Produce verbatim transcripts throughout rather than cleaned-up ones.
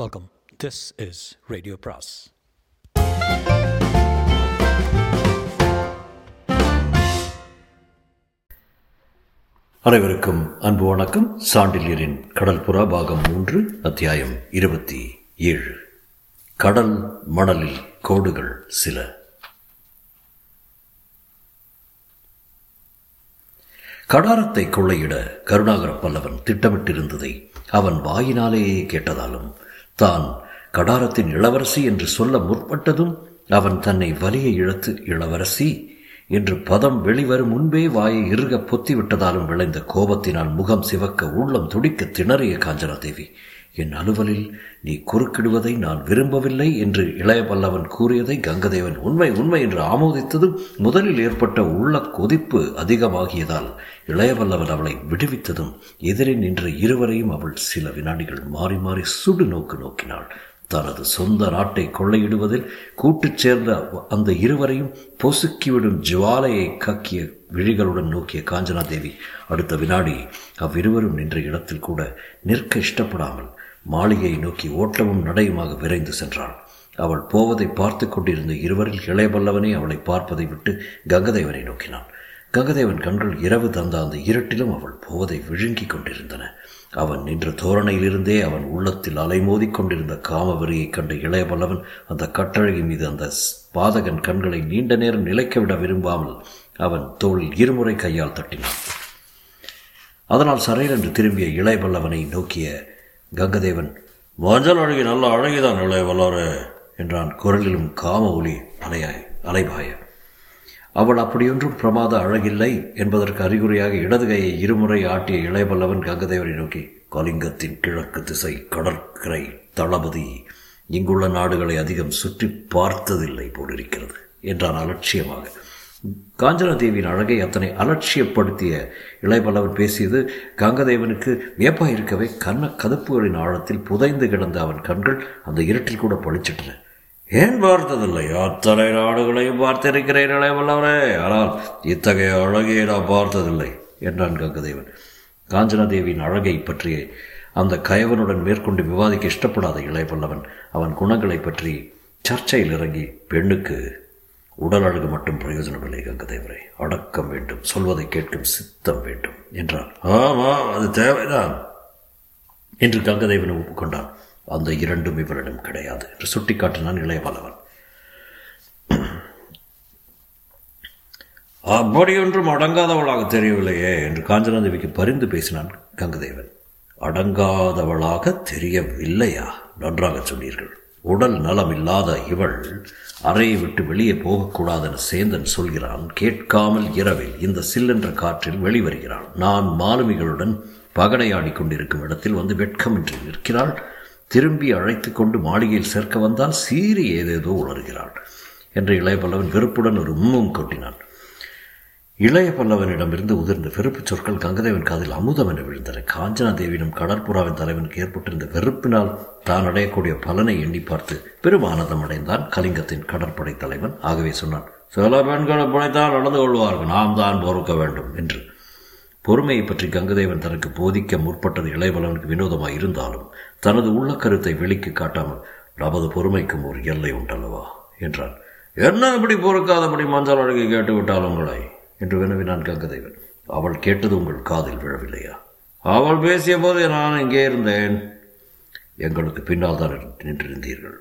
Welcome. This is radio பிராஸ். அனைவருக்கும் அன்பு வணக்கம். சாண்டில்யரின் கடற்புறா பாகம் மூன்று, அத்தியாயம் இருபத்தி ஏழு, கடல் மணலில் கோடுகள் சில. கடாரத்தை கொள்ளையிட கருணாகர பல்லவன் திட்டமிட்டிருந்ததை அவன் வாயினாலேயே கேட்டதாலும், தான் கடாரத்தின் இளவரசி என்று சொல்ல முற்பட்டதும் அவன் தன்னை வலியை இழத்து இளவரசி என்று பதம் வெளிவரும் முன்பே வாயை இறுக பொத்திவிட்டதாலும் விளைந்த கோபத்தினால் முகம் சிவக்க உள்ளம் துடிக்க திணறிய காஞ்சனாதேவி, என் அலுவலில் நீ குறுக்கிடுவதை நான் விரும்பவில்லை என்று இளைய பல்லவன் கூறியதை கங்கதேவன் உண்மை உண்மை என்று ஆமோதித்ததும் முதலில் ஏற்பட்ட உள்ள கொதிப்பு அதிகமாகியதால் இளையவல்லவன் அவளை விடுவித்ததும் எதிரே நின்ற இருவரையும் அவள் சில வினாடிகள் மாறி மாறி சுடு நோக்கு நோக்கினாள். தனது சொந்த நாட்டை கொள்ளையிடுவதில் கூட்டுச் சேர்ந்த அந்த இருவரையும் பொசுக்கிவிடும் ஜுவாலையை கக்கிய விழிகளுடன் நோக்கிய காஞ்சனாதேவி அடுத்த வினாடி அவ்விருவரும் நின்ற இடத்தில் கூட நிற்க இஷ்டப்படாமல் மாளிகையை நோக்கி ஓட்டமும் நடையுமாக விரைந்து சென்றாள். அவள் போவதை பார்த்து கொண்டிருந்த இருவரில் இளையபல்லவனே அவளை பார்ப்பதை விட்டு கங்கதேவனை நோக்கினான். கங்கதேவன் கண்கள் இரவு தந்த அந்த இருட்டிலும் அவள் போவதை விழுங்கி கொண்டிருந்தன. அவன் நின்ற தோரணையிலிருந்தே அவன் உள்ளத்தில் அலைமோதி கொண்டிருந்த காமவெறியை கண்ட இளையபல்லவன் அந்த கட்டழகி மீது அந்த பாதகன் கண்களை நீண்ட நேரம் நிலைக்க விட விரும்பாமல் அவன் தோளில் இருமுறை கையால் தட்டினான். அதனால் சரையென்று திரும்பிய இளையபல்லவனை நோக்கிய கங்கதேவன், மஞ்சள் அழகி நல்ல அழகிதான் இளையவல்லவரே என்றான். குரலிலும் காம ஒலி அலையாய் அலைபாய. அவள் அப்படியொன்றும் பிரமாத அழகில்லை என்பதற்கு அறிகுறியாக இடது கையை இருமுறை ஆட்டிய இளையபல்லவன் கங்கதேவனை நோக்கி, கலிங்கத்தின் கிழக்கு திசை கடற்கரை தளபதி இங்குள்ள நாடுகளை அதிகம் சுற்றி பார்த்ததில்லை போலிருக்கிறது என்றான் அலட்சியமாக. காஞ்சனாதேவியின் அழகை அத்தனை அலட்சியப்படுத்திய இளையபல்லவன் பேசியது கங்கதேவனுக்கு வியப்பாயிருக்கவே கண்ண கதப்புகளின் ஆழத்தில் புதைந்து கிடந்த அவன் கண்கள் அந்த இருட்டில் கூட பளிச்சிட்டன. ஏன் பார்த்ததில்லை? அத்தனை நாடுகளையும் பார்த்திருக்கிறேன் இளையவல்லவரே, ஆனால் இத்தகைய அழகையை நான் பார்த்ததில்லை என்றான் கங்கதேவன். காஞ்சனாதேவியின் அழகை பற்றிய அந்த கயவனுடன் மேற்கொண்டு விவாதிக்க இஷ்டப்படாத இளையவல்லவன் அவன் குணங்களை பற்றி சர்ச்சையில் இறங்கி, பெண்ணுக்கு உடல் அழகு மட்டும் பிரயோஜனமில்லை கங்கதேவரை, அடக்கம் வேண்டும், சொல்வதை கேட்கும் சித்தம் வேண்டும் என்றான். ஆமாம், அது தேவைதான் என்று கங்கதேவன் ஒப்புக்கொண்டான். அந்த இரண்டும் இவரிடம் கிடையாது என்று சுட்டிக்காட்டினான் இளையவல்லவன். அப்படியொன்றும் அடங்காதவளாக தெரியவில்லையே என்று காஞ்சனாதேவிக்கு பரிந்து பேசினான் கங்கதேவன். அடங்காதவளாக தெரியவில்லையா? நன்றாக சொன்னீர்கள். உடல் நலம் இல்லாத இவள் அறையை விட்டு வெளியே போகக்கூடாதென சேந்தன் சொல்கிறான். கேட்காமல் இரவில் இந்த சில்லென்ற காற்றில் வெளிவருகிறாள். நான் மாலுமிகளுடன் பகடையாடி கொண்டிருக்கும் இடத்தில் வந்து வெட்கமின்றி நிற்கிறாள். திரும்பி அழைத்து கொண்டு மாளிகையில் சேர்க்க வந்தால் சீறி ஏதேதோ உளறுகிறாள் என்று இளைய பல்லவன் வெறுப்புடன் ஒரு உம்மும் கொட்டினான். இளைய பல்லவனிடமிருந்து உதிர்ந்த வெறுப்பு சொற்கள் கங்கதேவன் காதில் அமுதம் என விழுந்தன. காஞ்சனாதேவியிடம் கடற்புறாவின் தலைவனுக்கு ஏற்பட்டிருந்த வெறுப்பினால் தான் அடையக்கூடிய பலனை எண்ணி பார்த்து பெரும் ஆனந்தம் அடைந்தான் கலிங்கத்தின் கடற்படை தலைவன். ஆகவே சொன்னான், சில பெண்கள் இப்படித்தான் நடந்து கொள்வார்கள், நாம் தான் பொறுக்க வேண்டும் என்று. பொறுமையை பற்றி கங்கதேவன் தனக்கு போதிக்க முற்பட்டது இளையவல்லவனுக்கு வினோதமாக இருந்தாலும் தனது உள்ள கருத்தை வெளிக்கு காட்டாமல், நமது பொறுமைக்கும் ஒரு எல்லை உண்டல்லவா என்றான். என்ன இப்படி பொறுக்காதபடி மஞ்சள் அழகை கேட்டுவிட்டால் உங்களை என்று வினவினான் கங்கதேவன். அவள் கேட்டது உங்கள் காதில் விழவில்லையா? அவள் பேசிய போது நான் இங்கே இருந்தேன், எங்களுக்கு பின்னால் தான் நின்றிருந்தீர்கள்.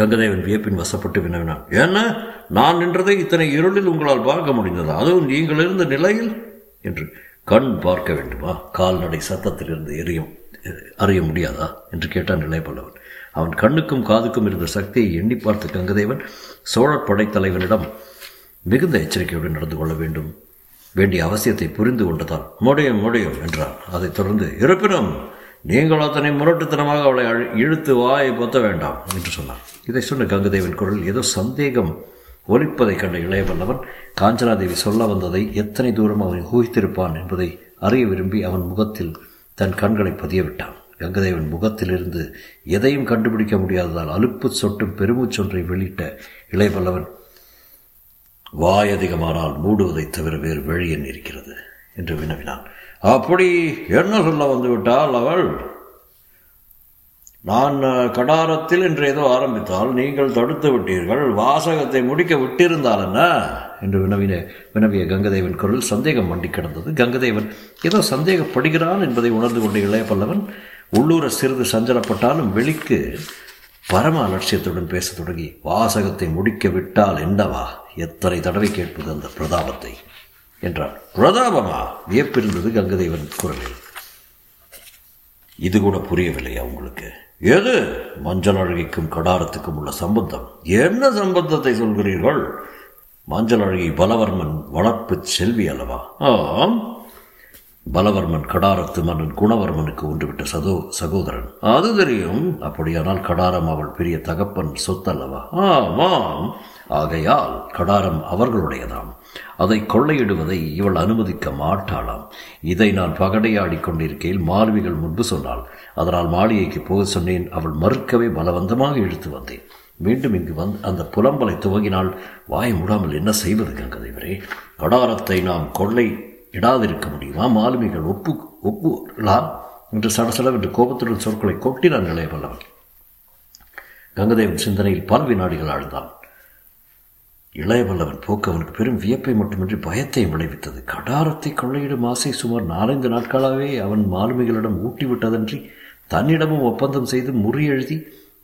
கங்கதேவன் வியப்பின் வசப்பட்டு வினவினான், என்ன நான் நின்றதை இத்தனை இருளில் உங்களால் பார்க்க முடிந்தது, அதுவும் நீங்கள் இருந்த நிலையில் என்று. கண் பார்க்க வேண்டுமா? கால்நடை சத்தத்தில் இருந்து எரியும் அறிய முடியாதா என்று கேட்டான் இளையபல்லவன். அவன் கண்ணுக்கும் காதுக்கும் இருந்த சக்தியை எண்ணி பார்த்த கங்கதேவன் சோழர் படைத்தலைவனிடம் மிகுந்த எச்சரிக்கையுடன் நடந்து கொள்ள வேண்டும் வேண்டிய அவசியத்தை புரிந்து கொண்டதால் முடியும் முடியும் என்றான். அதைத் தொடர்ந்து, இருப்பினும் நீங்கள் அத்தனை முரட்டுத்தனமாக அவளை இழுத்து வாயை பொத்த வேண்டாம் என்று சொன்னான். இதை சொன்ன கங்கதேவன் குரல் ஏதோ சந்தேகம் ஒலிப்பதை கண்ட இளையவல்லவன் காஞ்சனாதேவி சொல்ல வந்ததை எத்தனை தூரம் அவன் ஊகித்திருப்பான் என்பதை அறிய விரும்பி அவன் முகத்தில் தன் கண்களை பதிய விட்டான். கங்கதேவன் முகத்திலிருந்து எதையும் கண்டுபிடிக்க முடியாததால் அலுப்பு சொட்டும் பெருமூச்சொன்றை வெளியிட்ட இளையவல்லவன், வாய் அதிகமானால் மூடுவதை தவிர வேறு வழி என்ன இருக்கிறது என்று வினவினான். அப்படி என்ன சொல்ல வந்துவிட்டாள் அவள்? நான் கடாரத்தில் என்று ஏதோ ஆரம்பித்தால் நீங்கள் தடுத்து விட்டீர்கள், வாசகத்தை முடிக்க விட்டிருந்தால் என்ன என்று வினவின வினவிய கங்கதேவன் குரல் சந்தேகம் மண்டி கிடந்தது. கங்கதேவன் ஏதோ சந்தேகப்படுகிறான் என்பதை உணர்ந்து கொண்டு இளைய பல்லவன் உள்ளூர சிறிது சஞ்சலப்பட்டாலும் வெளிக்கு பரம அலட்சியத்துடன் பேச தொடங்கி, வாசகத்தை முடிக்க விட்டால் என்னவா, எத்தனை தடவை கேட்பது அந்த பிரதாபத்தை என்றான். பிரதாபமா? வியப்பிருந்தது கங்கதேவன் குரலில். இது கூட புரியவில்லையா உங்களுக்கு? எது? மஞ்சள் அழகிக்கும் கடாரத்துக்கும் உள்ள சம்பந்தம். என்ன சம்பந்தத்தை சொல்கிறீர்கள்? மஞ்சள் அழகி பலவர்மன் வளர்ப்பு செல்வி அல்லவா? ஆம், பலவர்மன் கடாரத்து மன்னன் குணவர்மனுக்கு ஒன்றுவிட்ட சதோ சகோதரன். அது தெரியும். அப்படியானால் கடாரம் அவள் பெரிய தகப்பன் சொத்தல்லவா? ஆமாம், ஆகையால் கடாரம் அவர்களுடையதாம். அதை கொள்ளையிடுவதை இவள் அனுமதிக்க மாட்டாளாம். இதை நான் பகடையாடி கொண்டிருக்கையில் மாலுமிகள் முன்பு சொன்னாள். அதனால் மாளிகைக்கு போக சொன்னேன். அவள் மறுக்கவே பலவந்தமாக இழுத்து வந்தேன். மீண்டும் இங்கு வந் அந்த புலம்பலை துவங்கினால் வாய் மூடாமல் என்ன செய்வது கங்கதேவரே? கடாரத்தை நாம் கொள்ளை இடாதிருக்க முடியுமா? மாலுமிகள் ஒப்பு ஒப்புலாம் என்று சடசடவென்று கோபத்துடன் சொற்களை கொட்டினான் இளைய பல்லவன். கங்கதேவன் சிந்தனையில் பல வினாடிகள் ஆழ்ந்தான். இளைய பல்லவன் போக்கு அவனுக்கு பெரும் வியப்பை மட்டுமின்றி பயத்தையும் விளைவித்தது. கடாரத்தை கொள்ளையிடும் ஆசை சுமார் நாலஞ்சு நாட்களாகவே அவன் மாலுமிகளிடம் ஊட்டிவிட்டதன்றி தன்னிடமும் ஒப்பந்தம் செய்து முறியெழுதி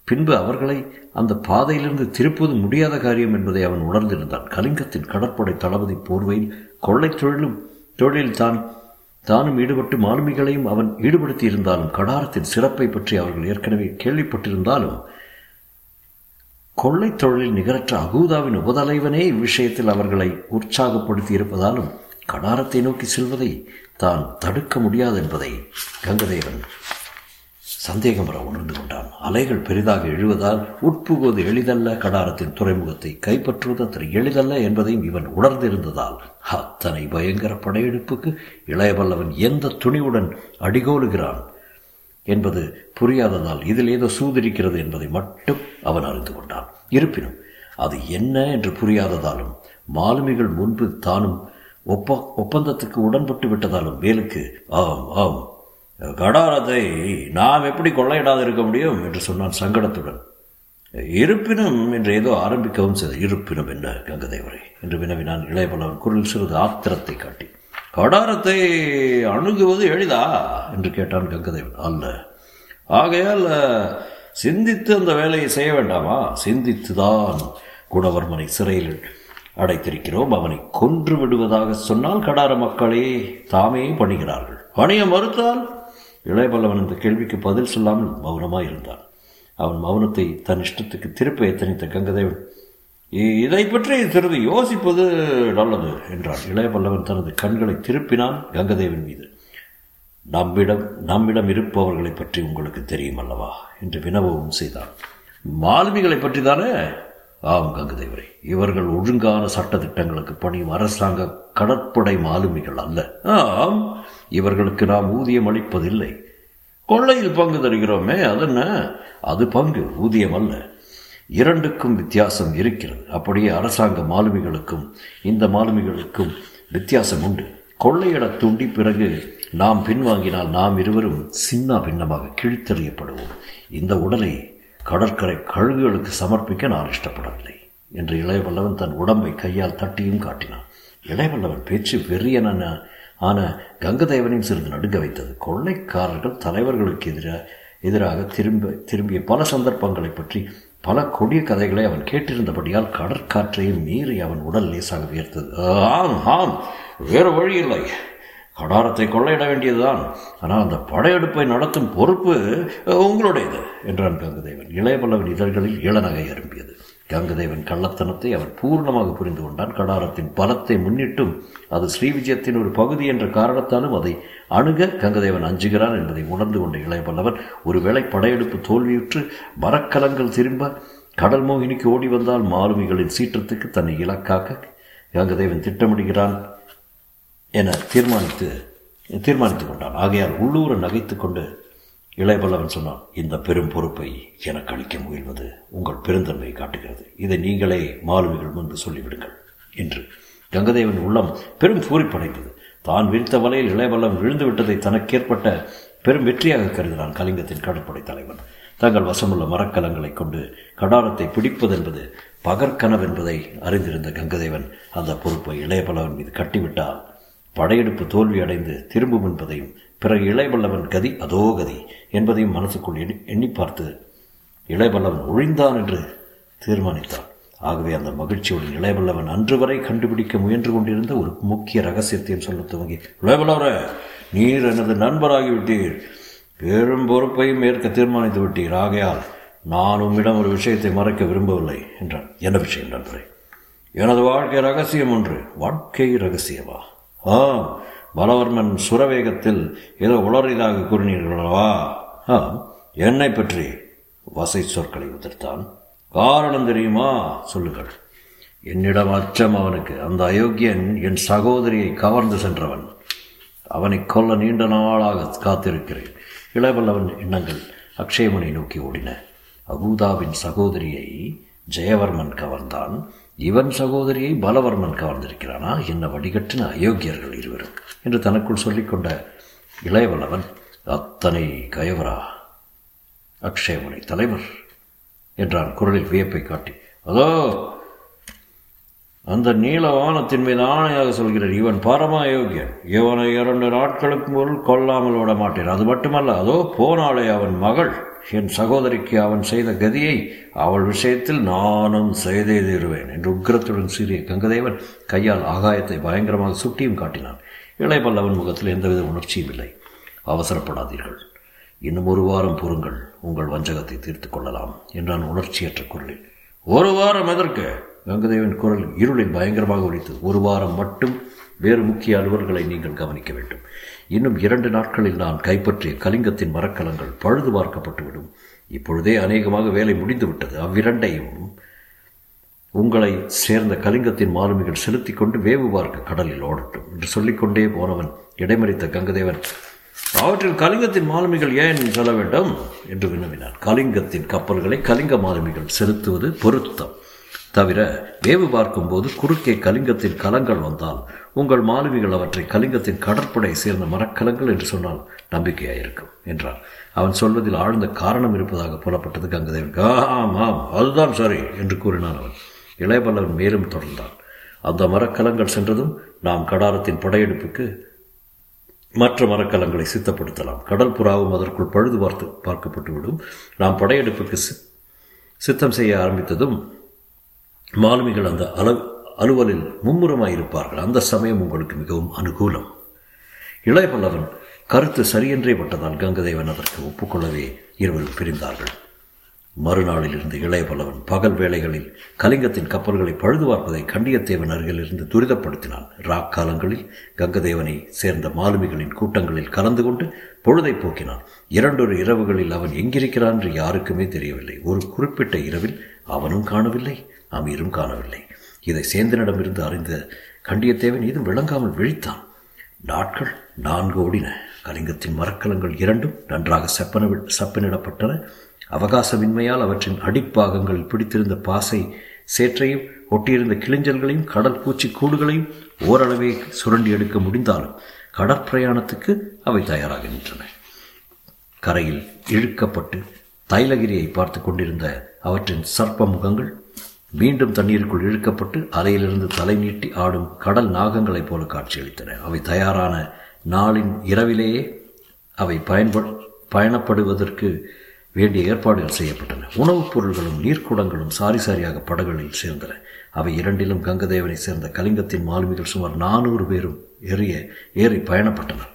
பின்பு அவர்களை அந்த பாதையிலிருந்து திருப்புவது முடியாத காரியம் என்பதை அவன் உணர்ந்திருந்தான். கலிங்கத்தின் கடற்படை தளபதி போர்வையில் கொள்ளை தொழிலும் தொழிலில் தான் தானும் ஈடுபட்டு மாலுமிகளையும் அவன் ஈடுபடுத்தி இருந்தாலும் கடாரத்தின் சிறப்பை பற்றி அவர்கள் ஏற்கனவே கேள்விப்பட்டிருந்தாலும் கொள்ளை தொழிலில் நிகரற்ற அகூதாவின் உபதலைவனே இவ்விஷயத்தில் அவர்களை உற்சாகப்படுத்தி இருப்பதாலும் கடாரத்தை நோக்கி செல்வதை தான் தடுக்க முடியாது என்பதை கங்கதேவன் சந்தேகம் வர உணர்ந்து கொண்டான். அலைகள் பெரிதாக எழுவதால் உட்புகுவது எளிதல்ல, கடாரத்தின் துறைமுகத்தை கைப்பற்றுவது அத்தனை எளிதல்ல என்பதையும் இவன் உணர்ந்திருந்ததால் அத்தனை பயங்கர படையெடுப்புக்கு இளையவல்லவன் எந்த துணிவுடன் அடிகோலுகிறான் என்பது புரியாததால் இதில் ஏதோ சூதிரிக்கிறது என்பதை மட்டும் அவன் அறிந்து கொண்டான். இருப்பினும் அது என்ன என்று புரியாததாலும் மாலுமிகள் முன்பு தானும் ஒப்ப ஒப்பந்தத்துக்கு உடன்பட்டு விட்டதாலும் வேலுக்கு ஆம் ஆம் கடாரத்தை நாம் எப்படி கொள்ளையிடாது இருக்க முடியும் என்று சொன்னான் சங்கடத்துடன். இருப்பினும் என்று ஏதோ ஆரம்பிக்கவும் செய்த. இருப்பினும் என்ன கங்கதேவரை என்று வினவினான் இளையவல்லவன் குரல் சிறிது ஆத்திரத்தை காட்டி. கடாரத்தை அணுகுவது எளிதா என்று கேட்டான் கங்கதேவன். அல்ல, ஆகையால் சிந்தித்து அந்த வேலையை செய்ய வேண்டாமா? சிந்தித்துதான் குணவர்மனை சிறையில் அடைத்திருக்கிறோம். அவனை கொன்று விடுவதாக சொன்னால் கடார மக்களே தாமே பணிகிறார்கள். பணிய மறுத்தால்? இளையபல்லவன் இந்த கேள்விக்கு பதில் சொல்லாமல் மௌனமாக இருந்தான். அவன் மௌனத்தை தன் இஷ்டத்துக்கு திருப்ப எத்தனித்த கங்கதேவன் இதை பற்றி சிறிது யோசிப்பது நல்லது என்றான். இளையபல்லவன் தனது கண்களை திருப்பினான் கங்கதேவன் மீது. நம்மிடம் நம்மிடம் இருப்பவர்களை பற்றி உங்களுக்கு தெரியும் அல்லவா என்று வினவவும் செய்தான். மாலுமிகளை பற்றி தானே? ஆம் கங்கதேவரை, இவர்கள் ஒழுங்கான சட்டத்திட்டங்களுக்கு பணியும் அரசாங்க கடற்படை மாலுமிகள் அல்ல. ஆம், இவர்களுக்கு நாம் ஊதியம் அளிப்பதில்லை. கொள்ளையில் பங்கு தருகிறோமே, அதென்ன? அது பங்கு, ஊதியம் அல்ல. இரண்டுக்கும் வித்தியாசம் இருக்கிறது. அப்படியே அரசாங்க மாலுமிகளுக்கும் இந்த மாலுமிகளுக்கும் வித்தியாசம் உண்டு. கொள்ளையிட தூண்டி பிறகு நாம் பின்வாங்கினால் நாம் இருவரும் சின்ன பின்னமாக கிழித்தறியப்படுவோம். இந்த உடலை கடற்கரை கழுகுகளுக்கு சமர்ப்பிக்க நான் இஷ்டப்படவில்லை என்று இளையவல்லவன் தன் உடம்பை கையால் தட்டியும் காட்டினான். இளையவல்லவன் பேச்சு வெறியனான ஆன கங்கதேவனையும் சிறிது நடுங்க வைத்தது. கொள்ளைக்காரர்கள் தலைவர்களுக்கு எதிராக எதிராக திரும்ப திரும்பிய பல சந்தர்ப்பங்களை பற்றி பல கொடிய கதைகளை அவன் கேட்டிருந்தபடியால் கடற்காற்றையும் மீறி அவன் உடல் லேசாக உயர்த்தது. ஆம் ஆம், வேறு வழி இல்லை. கடாரத்தை கொள்ளையிட வேண்டியதுதான். ஆனால் அந்த படையெடுப்பை நடத்தும் பொறுப்பு உங்களுடையது என்றான் கங்கதேவன். இளையபல்லவன் இதழ்களில் இளநகை அரும்பியது. கங்கதேவன் கள்ளத்தனத்தை அவன் பூர்ணமாக புரிந்து கொண்டான். கடாரத்தின் பலத்தை முன்னிட்டும் அது ஸ்ரீவிஜயத்தின் ஒரு பகுதி என்ற காரணத்தாலும் அதை அணுக கங்கதேவன் அஞ்சுகிறான் என்பதை உணர்ந்து கொண்ட இளையபல்லவன் ஒருவேளை படையெடுப்பு தோல்வியுற்று மரக்கலங்கள் திரும்ப கடல் மோகினிக்கு ஓடி வந்தால் மாலுமிகளின் சீற்றத்துக்கு தன்னை இலக்காக கங்கதேவன் திட்டமிடுகிறான் என தீர்மானித்து தீர்மானித்து கொண்டான். ஆகையால் உள்ளூர நகைத்து கொண்டு இளையபல்லவன் சொன்னான், இந்த பெரும் பொறுப்பை எனக்கு அளிக்க முயல்வது உங்கள் பெருந்தன்மையை காட்டுகிறது. இதை நீங்களே மாலுமிகள் முன்பு சொல்லிவிடுங்கள் என்று கங்கதேவன் உள்ளம் பெரும் பூரிப்படைந்தது. தான் விரித்த வலையில் இளையபல்லவன் விழுந்துவிட்டதை தனக்கேற்பட்ட பெரும் வெற்றியாக கருதினான் கலிங்கத்தின் கடற்படை தலைவன். தங்கள் வசமுள்ள மரக்கலங்களை கொண்டு கடாரத்தை பிடிப்பது என்பது பகற்கனவு என்பதை அறிந்திருந்த கங்கதேவன் அந்த பொறுப்பை இளையபல்லவன் மீது கட்டிவிட்டால் படையெடுப்பு தோல்வி அடைந்து திரும்பும் என்பதையும் பிறகு இளையபல்லவன் கதி அதோ கதி என்பதையும் மனசுக்குள் எண்ணி எண்ணி பார்த்து இளையபல்லவன் ஒழிந்தான் என்று தீர்மானித்தான். ஆகவே அந்த மகிழ்ச்சியுடன் இளையபல்லவன் அன்று வரை கண்டுபிடிக்க முயன்று கொண்டிருந்த ஒரு முக்கிய ரகசியத்தையும் சொல்ல துவங்கி, இளையபல்லவரே, நீர் எனது நண்பராகிவிட்டீர், பெரும் பொறுப்பையும் ஏற்க தீர்மானித்து விட்டீர். ஆகையால் நான் உம்மிடம் ஒரு விஷயத்தை மறைக்க விரும்பவில்லை என்றான். என்ன விஷயம் நண்பரே? எனது வாழ்க்கை ரகசியம் ஒன்று. வாழ்க்கை ரகசியமா? ஆம், பலவர்மன் சுரவேகத்தில் ஏதோ உளறியதாக கூறினீர்களவா? ஆம், என்னை பற்றி வசை சொற்களை உதிர்த்தான். காரணம் தெரியுமா? சொல்லுங்கள். என்னிடம் அச்சம். அவனுக்கு அந்த அயோக்கியன் என் சகோதரியை கவர்ந்து சென்றவன். அவனை கொல்ல நீண்ட நாளாக காத்திருக்கிறேன். இளையவல்லவன் எண்ணங்கள் அக்ஷயமனை நோக்கி ஓடின. அபூதாவின் சகோதரியை ஜெயவர்மன் கவர்ந்தான், இவன் சகோதரியை பலவர்மன் கவர்ந்திருக்கிறானா? என்ன வடிகட்டின அயோக்கியர்கள் இருவரும் என்று தனக்குள் சொல்லிக்கொண்ட இளையவல்லவன், அத்தனை கயவரா அக்ஷயமனை தலைவர் என்றான் குரலில் வியப்பை காட்டி. அதோ அந்த நீல வானத்தின் மீது ஆணையாக சொல்கிறேன், இவன் பரம அயோக்கியன். இவனை இரண்டு நாட்களுக்கு முன் கொல்லாமல் விட மாட்டேன். அது மட்டுமல்ல, அதோ போனாலே அவன் மகள் என் சகோதரிக்கு அவன் செய்த கதியை அவள் விஷயத்தில் நானும் செய்தே தீருவேன் என்று உக்கிரத்துடன் சீறிய கங்கதேவன் கையால் ஆகாயத்தை பயங்கரமாக சுட்டியும் காட்டினான். இளையபல்லவன் முகத்தில் எந்தவித உணர்ச்சியும் இல்லை. அவசரப்படாதீர்கள், இன்னும் ஒரு வாரம் பொறுங்கள், உங்கள் வஞ்சகத்தை தீர்த்து கொள்ளலாம் என்றான் உணர்ச்சியற்ற குரலில். ஒரு வாரம் எதற்கு? கங்கதேவன் குரல் இருளில் பயங்கரமாக ஒலித்தது. ஒரு வாரம் மட்டும். வேறு முக்கிய அலுவல்களை நீங்கள் கவனிக்க வேண்டும். இன்னும் இரண்டு நாட்களில் நான் கைப்பற்றிய கலிங்கத்தின் மரக்கலங்கள் பழுது பார்க்கப்பட்டுவிடும். இப்பொழுதே அநேகமாக வேலை முடிந்துவிட்டது. அவ்விரண்டையும் உங்களை சேர்ந்த கலிங்கத்தின் மாலுமிகள் செலுத்திக் கொண்டு வேவு பார்க்க கடலில் ஓடட்டும் என்று சொல்லிக்கொண்டே போனவன் இடைமறித்த கங்கதேவன், அவற்றில் கலிங்கத்தின் மாலுமிகள் ஏன் செல்ல வேண்டும் என்று வினவினார். கலிங்கத்தின் கப்பல்களை கலிங்க மாலுமிகள் செலுத்துவது பொருத்தம். தவிர வேவு பார்க்கும் போது குறுக்கே கலிங்கத்தின் கலங்கள் வந்தால் உங்கள் மாலுமிகள் அவற்றை கலிங்கத்தின் கடற்படையை சேர்ந்த மரக்கலங்கள் என்று சொன்னால் நம்பிக்கையாயிருக்கும் என்றார். அவன் சொல்வதில் ஆழ்ந்த காரணம் இருப்பதாக புலப்பட்டது கங்கதேவனுக்கு. ஆம் ஆம், அதுதான் சரி என்று கூறினான் அவன். இளையபல்லவன் மேலும் தொடர்ந்தான். அந்த மரக்கலங்கள் சென்றதும் நாம் கடாரத்தின் படையெடுப்புக்கு மற்ற மரக்கலங்களை சித்தப்படுத்தலாம். கடல் புறாவும் அதற்குள் பழுது பார்த்து பார்க்கப்பட்டுவிடும். நாம் படையெடுப்புக்கு சித்தம் செய்ய ஆரம்பித்ததும் மாலுமிகள் அந்த அளவு அலுவலில் மும்முரமாயிருப்பார்கள். அந்த சமயம் உங்களுக்கு மிகவும் அனுகூலம். இளையபல்லவன் கருத்து சரியென்றே பட்டதால் கங்கதேவன் அதற்கு ஒப்புக்கொள்ளவே இருவரும் பிரிந்தார்கள். மறுநாளில் இருந்து இளையபல்லவன் பகல் வேளைகளில் கலிங்கத்தின் கப்பல்களை பழுதுபார்ப்பதை கண்டியத்தேவன் அருகில் இருந்து துரிதப்படுத்தினான். ராக்காலங்களில் கங்கதேவனை சேர்ந்த மாலுமிகளின் கூட்டங்களில் கலந்து கொண்டு பொழுதை போக்கினான். இரண்டொரு இரவுகளில் அவன் எங்கிருக்கிறான் என்று யாருக்குமே தெரியவில்லை. ஒரு குறிப்பிட்ட இரவில் அவனும் காணவில்லை, அமீரும் காணவில்லை. இதை சேந்தனிடமிருந்து அறிந்த கண்டியத்தேவன் இது விளங்காமல் விழித்தான். நாட்கள் நான்கு ஓடின. கலிங்கத்தின் மரக்கலங்கள் இரண்டும் நன்றாக செப்பன செப்பனிடப்பட்டன. அவகாசமின்மையால் அவற்றின் அடிப்பாகங்கள் பிடித்திருந்த பாசை சேற்றையும் ஒட்டியிருந்த கிளிஞ்சல்களையும் கடல் பூச்சி கூடுகளையும் ஓரளவே சுரண்டி எடுக்க முடிந்தாலும் கடற்பிரயாணத்துக்கு அவை தயாராக நின்றன. கரையில் இழுக்கப்பட்டு தைலகிரியை பார்த்து கொண்டிருந்த அவற்றின் சர்ப்ப முகங்கள் மீண்டும் தண்ணீருக்குள் இழுக்கப்பட்டு அலையிலிருந்து தலை நீட்டி ஆடும் கடல் நாகங்களைப் போல காட்சியளித்தன. அவை தயாரான நாளின் இரவிலேயே அவை பயன்படு பயணப்படுவதற்கு வேண்டிய ஏற்பாடுகள் செய்யப்பட்டன. உணவுப் பொருள்களும் நீர்க்குடங்களும் சாரி சாரியாக படகுகளில் சேர்ந்தன. அவை இரண்டிலும் கங்கதேவனை சேர்ந்த கலிங்கத்தின் மாலுமிகள் சுமார் நானூறு பேரும் ஏறிய ஏறி பயணப்பட்டனர்.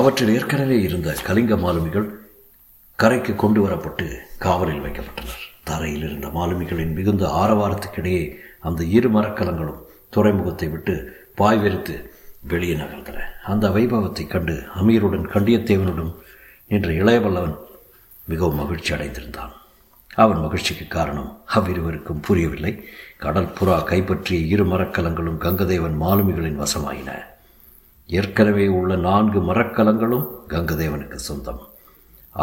அவற்றில் ஏற்கனவே இருந்த கலிங்க மாலுமிகள் கரைக்கு கொண்டு வரப்பட்டு காவலில் வைக்கப்பட்டனர். தரையில் இருந்த மாலுமிகளின் மிகுந்த ஆரவாரத்துக்கிடையே அந்த இரு மரக்கலங்களும் துறைமுகத்தை விட்டு பாய்வெறித்து வெளியே நகர்ந்தன. அந்த வைபவத்தை கண்டு அமீருடன் கண்டியத்தேவனுடன் நின்ற இளையபல்லவன் மிகவும் மகிழ்ச்சி அடைந்திருந்தான். அவன் மகிழ்ச்சிக்கு காரணம் அவ்விருவருக்கும் புரியவில்லை. கடல் புறா கைப்பற்றிய இரு மரக்கலங்களும் கங்கதேவன் மாலுமிகளின் வசமாயின. ஏற்கனவே உள்ள நான்கு மரக்கலங்களும் கங்கதேவனுக்கு சொந்தம்.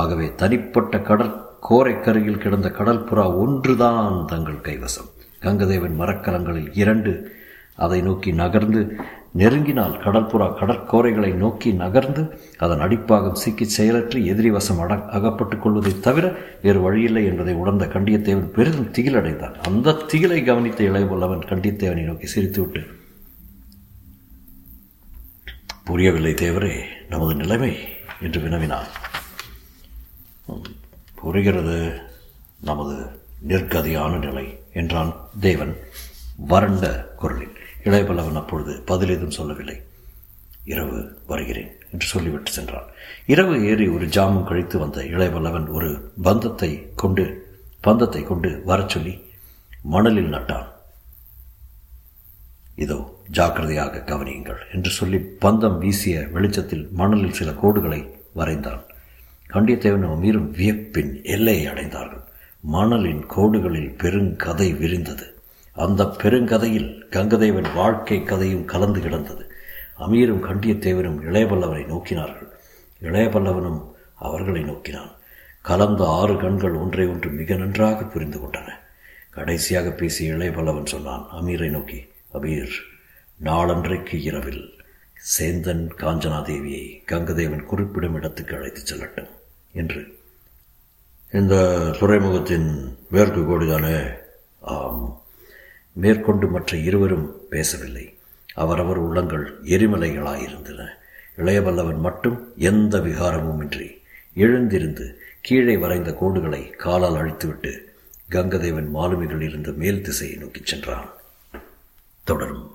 ஆகவே தனிப்பட்ட கடற்கோரைக்கரையில் கிடந்த கடல் புறா ஒன்றுதான் தங்கள் கைவசம். கங்கதேவன் மரக்கலங்களில் இரண்டு அதை நோக்கி நகர்ந்து நெருங்கினால் கடற்புறா கடற்கோரைகளை நோக்கி நகர்ந்து அதன் அடிப்பாகம் சிக்கி செயலற்று எதிரிவசம் அட அகப்பட்டுக் கொள்வதை தவிர வேறு வழியில்லை என்பதை உணர்ந்த கண்டியத்தேவன் பெரிதும் திகிலடைந்தான். அந்த திகிலை கவனித்த இளையவல்லவன் கண்டியத்தேவனை நோக்கி சிரித்துவிட்டு, புரியவில்லை தேவரே நமது நிலைமை என்று வினவினான். புரிகிறது நமது நிர்கதியான நிலை என்றான் தேவன் வறண்ட குரலில். இளையபல்லவன் அப்பொழுது பதில் ஏதும் சொல்லவில்லை. இரவு வருகிறேன் என்று சொல்லிவிட்டு சென்றான். இரவு ஏறி ஒரு ஜாமம் கழித்து வந்த இளையபல்லவன் ஒரு பந்தத்தை கொண்டு பந்தத்தை கொண்டு வர சொல்லி மணலில் நட்டான். இதோ ஜாக்கிரதையாக கவனியுங்கள் என்று சொல்லி பந்தம் வீசிய வெளிச்சத்தில் மணலில் சில கோடுகளை வரைந்தான். கண்டியத்தேவனும் மீறும் வியப்பின் எல்லையை அடைந்தார்கள். மணலின் கோடுகளில் பெருங்கதை விரிந்தது. அந்த பெருங்கதையில் கங்கதேவன் வாழ்க்கை கதையும் கலந்து கிடந்தது. அமீரும் கண்டியத்தேவனும் இளையபல்லவனை நோக்கினார்கள். இளையபல்லவனும் அவர்களை நோக்கினான். கலந்த ஆறு கண்கள் ஒன்றை ஒன்று மிக நன்றாக புரிந்து கொண்டன. கடைசியாக பேசிய இளையபல்லவன் சொன்னான் அமீரை நோக்கி, அமீர், நாளன்றைக்கு இரவில் சேந்தன் காஞ்சனாதேவியை கங்கதேவன் குறிப்பிடும் இடத்துக்கு அழைத்துச் செல்லட்டும் என்று. இந்த துறைமுகத்தின் மேற்கு கோடிதானே? ஆம். மேற்கொண்டு மற்ற இருவரும் பேசவில்லை. அவரவர் உள்ளங்கள் எரிமலைகளாயிருந்தன. இளையவல்லவன் மட்டும் எந்த விகாரமும் இன்றி எழுந்திருந்து கீழே வரைந்த கோடுகளை காலால் அழித்துவிட்டு கங்கதேவன் மாலுமிகள் இருந்த மேல் திசையை நோக்கிச் சென்றான். தொடரும்.